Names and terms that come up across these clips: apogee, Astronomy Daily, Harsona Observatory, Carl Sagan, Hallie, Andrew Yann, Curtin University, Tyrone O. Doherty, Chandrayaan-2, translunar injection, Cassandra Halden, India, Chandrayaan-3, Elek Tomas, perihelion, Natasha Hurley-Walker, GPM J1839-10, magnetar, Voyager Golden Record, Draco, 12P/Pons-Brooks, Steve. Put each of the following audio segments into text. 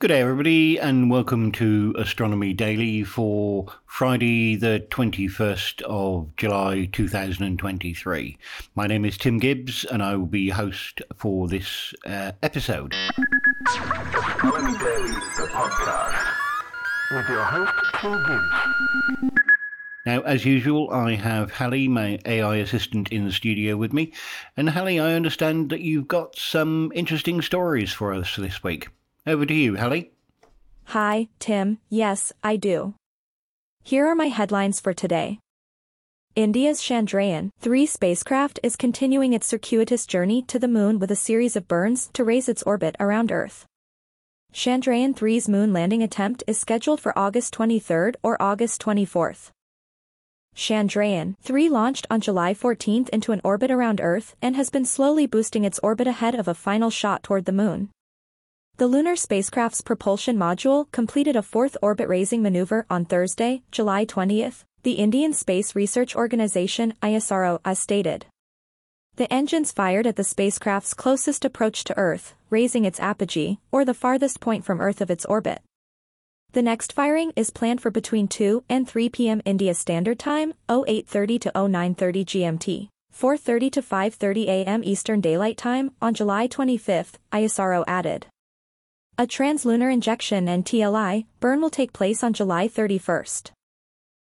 Good day, everybody, and welcome to Astronomy Daily for Friday, the 21st of July, 2023. My name is Tim Gibbs, and I will be your host for this episode. Wednesday, the podcast with your host, Tim Gibbs. Now, as usual, I have Hallie, my AI assistant, in the studio with me. And Hallie, I understand that you've got some interesting stories for us this week. Over to you, Hallie. Hi, Tim. Yes, I do. Here are my headlines for today. India's Chandrayaan-3 spacecraft is continuing its circuitous journey to the moon with a series of burns to raise its orbit around Earth. Chandrayaan-3's moon landing attempt is scheduled for August 23rd or August 24th. Chandrayaan-3 launched on July 14th into an orbit around Earth and has been slowly boosting its orbit ahead of a final shot toward the moon. The lunar spacecraft's propulsion module completed a fourth orbit-raising maneuver on Thursday, July 20th, the Indian Space Research Organization ISRO has stated. The engines fired at the spacecraft's closest approach to Earth, raising its apogee, or the farthest point from Earth of its orbit. The next firing is planned for between 2 and 3 p.m. India Standard Time, 08:30 to 09:30 GMT. 4:30 to 5:30 a.m. Eastern Daylight Time on July 25th, ISRO added. A translunar injection and TLI burn will take place on July 31st.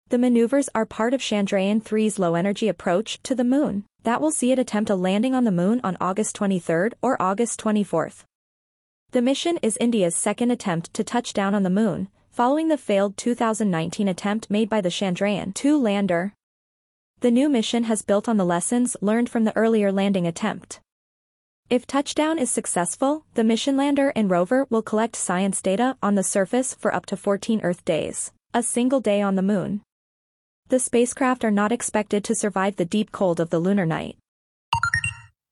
The maneuvers are part of Chandrayaan-3's low-energy approach to the moon that will see it attempt a landing on the moon on August 23rd or August 24th. The mission is India's second attempt to touch down on the moon, following the failed 2019 attempt made by the Chandrayaan-2 lander. The new mission has built on the lessons learned from the earlier landing attempt. If touchdown is successful, the mission lander and rover will collect science data on the surface for up to 14 Earth days, a single day on the moon. The spacecraft are not expected to survive the deep cold of the lunar night.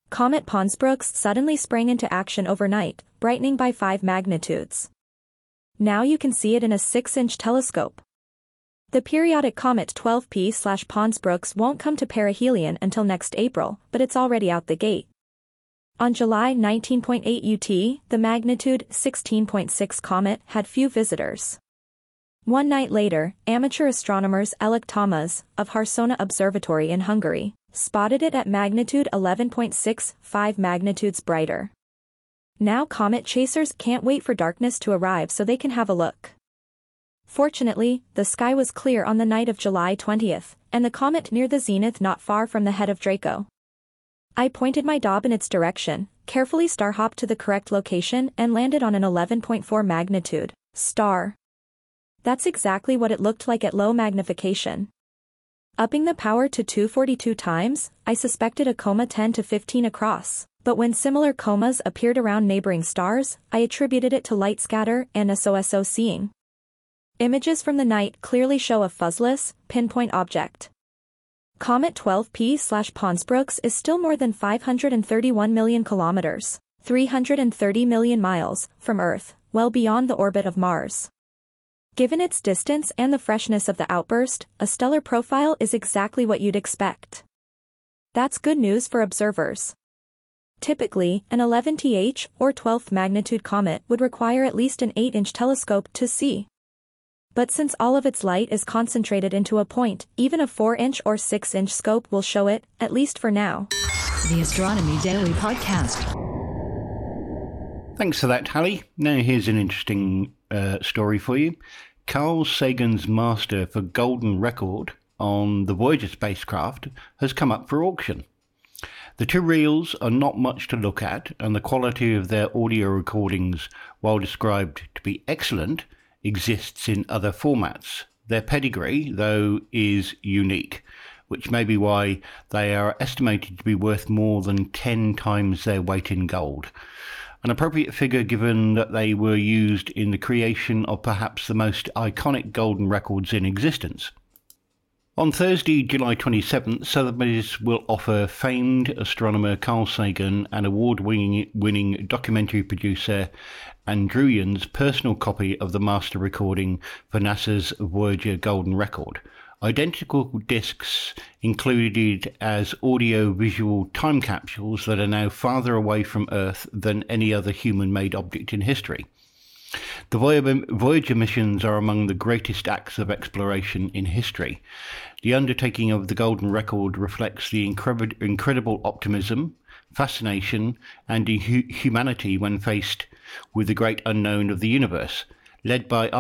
Comet Pons-Brooks suddenly sprang into action overnight, brightening by 5 magnitudes. Now you can see it in a 6-inch telescope. The periodic comet 12P/Pons-Brooks won't come to perihelion until next April, but it's already out the gate. On July 19.8 UT, the magnitude 16.6 comet had few visitors. One night later, amateur astronomers Elek Tomas, of Harsona Observatory in Hungary, spotted it at magnitude 11.6, 5 magnitudes brighter. Now comet chasers can't wait for darkness to arrive so they can have a look. Fortunately, the sky was clear on the night of July 20th, and the comet neared the zenith not far from the head of Draco. I pointed my daub in its direction, carefully star-hopped to the correct location and landed on an 11.4 magnitude star. That's exactly what it looked like at low magnification. Upping the power to 242 times, I suspected a coma 10 to 15 across, but when similar comas appeared around neighboring stars, I attributed it to light scatter and SOSO seeing. Images from the night clearly show a fuzzeless, pinpoint object. Comet 12P/Pons-Brooks is still more than 531 million kilometers, 330 million miles, from Earth, well beyond the orbit of Mars. Given its distance and the freshness of the outburst, a stellar profile is exactly what you'd expect. That's good news for observers. Typically, an 11th or 12th magnitude comet would require at least an 8-inch telescope to see. But since all of its light is concentrated into a point, even a 4-inch or 6-inch scope will show it, at least for now. The Astronomy Daily Podcast. Thanks for that, Hallie. Now here's an interesting story for you. Carl Sagan's master for Golden Record on the Voyager spacecraft has come up for auction. The two reels are not much to look at, and the quality of their audio recordings, while described to be excellent, exists in other formats. Their pedigree, though, is unique, which may be why they are estimated to be worth more than 10 times their weight in gold. An appropriate figure given that they were used in the creation of perhaps the most iconic golden records in existence. On Thursday, July 27th, Sotheby's will offer famed astronomer Carl Sagan and award-winning documentary producer Andrew Yann's personal copy of the master recording for NASA's Voyager Golden Record. Identical discs included as audio-visual time capsules that are now farther away from Earth than any other human-made object in history. The Voyager missions are among the greatest acts of exploration in history. The undertaking of the Golden Record reflects the incredible optimism, fascination, and humanity when faced with the great unknown of the universe. Led by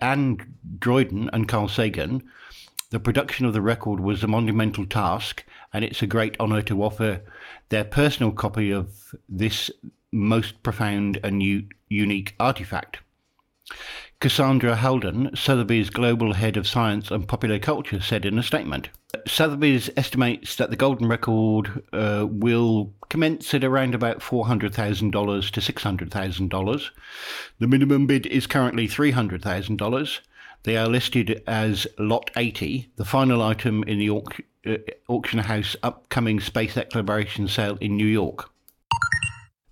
Andrew Yann and Carl Sagan, the production of the record was a monumental task, and it's a great honor to offer their personal copy of this most profound and unique artifact. Cassandra Halden, Sotheby's global head of science and popular culture, said in a statement, Sotheby's estimates that the Golden Record will commence at around about $400,000 to $600,000. The minimum bid is currently $300,000. They are listed as Lot 80, the final item in the auction house upcoming space exploration sale in New York.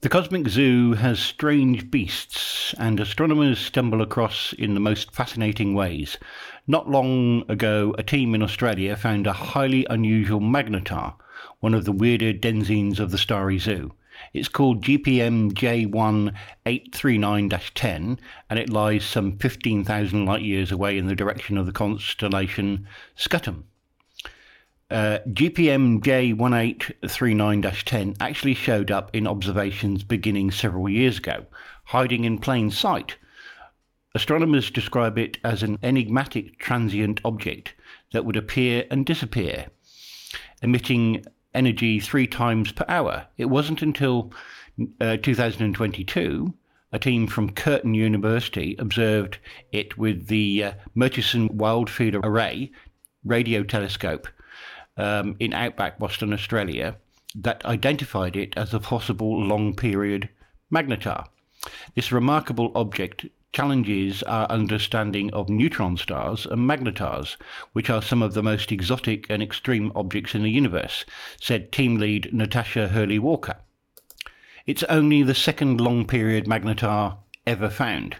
The Cosmic Zoo has strange beasts, and astronomers stumble across in the most fascinating ways. Not long ago, a team in Australia found a highly unusual magnetar, one of the weirder denizens of the Starry Zoo. It's called GPM J1839-10, and it lies some 15,000 light-years away in the direction of the constellation Scutum. GPM J1839-10 actually showed up in observations beginning several years ago, hiding in plain sight. Astronomers describe it as an enigmatic transient object that would appear and disappear, emitting energy 3 times per hour. It wasn't until 2022 a team from Curtin University observed it with the Murchison Widefield Array radio telescope in outback Western Australia that identified it as a possible long-period magnetar. This remarkable object challenges our understanding of neutron stars and magnetars, which are some of the most exotic and extreme objects in the universe, said team lead Natasha Hurley-Walker. It's only the second long-period magnetar ever found.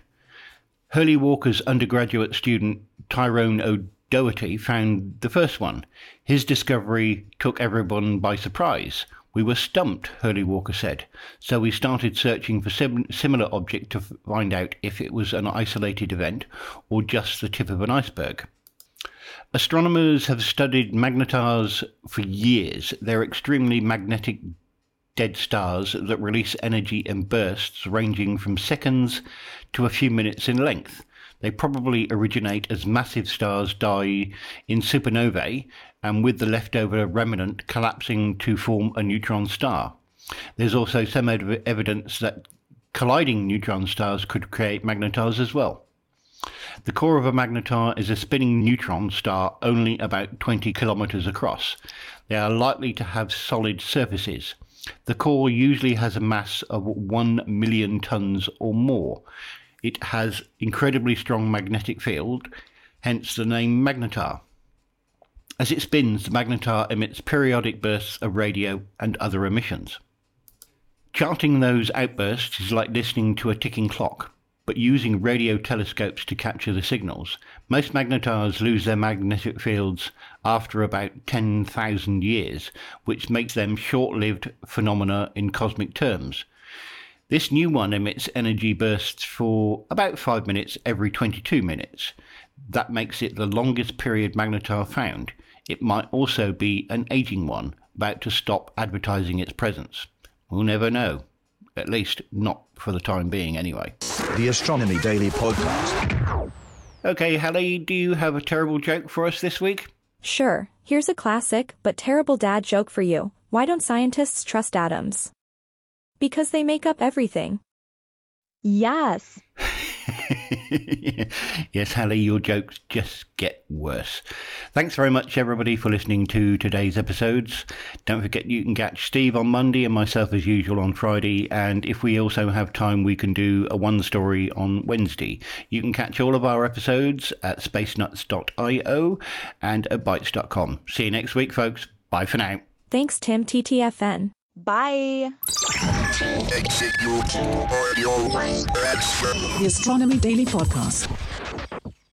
Hurley-Walker's undergraduate student Tyrone O. Doherty found the first one. His discovery took everyone by surprise. We were stumped, Hurley-Walker said, so we started searching for similar object to find out if it was an isolated event or just the tip of an iceberg. Astronomers have studied magnetars for years. They're extremely magnetic dead stars that release energy in bursts ranging from seconds to a few minutes in length. They probably originate as massive stars die in supernovae, and with the leftover remnant collapsing to form a neutron star. There's also some evidence that colliding neutron stars could create magnetars as well. The core of a magnetar is a spinning neutron star only about 20 kilometers across. They are likely to have solid surfaces. The core usually has a mass of 1 million tons or more. It has incredibly strong magnetic field, hence the name magnetar. As it spins, the magnetar emits periodic bursts of radio and other emissions. Charting those outbursts is like listening to a ticking clock, but using radio telescopes to capture the signals. Most magnetars lose their magnetic fields after about 10,000 years, which makes them short-lived phenomena in cosmic terms. This new one emits energy bursts for about 5 minutes every 22 minutes. That makes it the longest period magnetar found. It might also be an aging one, about to stop advertising its presence. We'll never know. At least not for the time being anyway. The Astronomy Daily Podcast. Okay, Hallie, do you have a terrible joke for us this week? Sure. Here's a classic but terrible dad joke for you. Why don't scientists trust atoms? Because they make up everything. Yes. Yes, Hallie, your jokes just get worse. Thanks very much, everybody, for listening to today's episodes. Don't forget you can catch Steve on Monday and myself as usual on Friday. And if we also have time, we can do a one story on Wednesday. You can catch all of our episodes at SpaceNuts.io and at bitesz.com. See you next week, folks. Bye for now. Thanks, Tim. TTFN. Bye. The Astronomy Daily Podcast.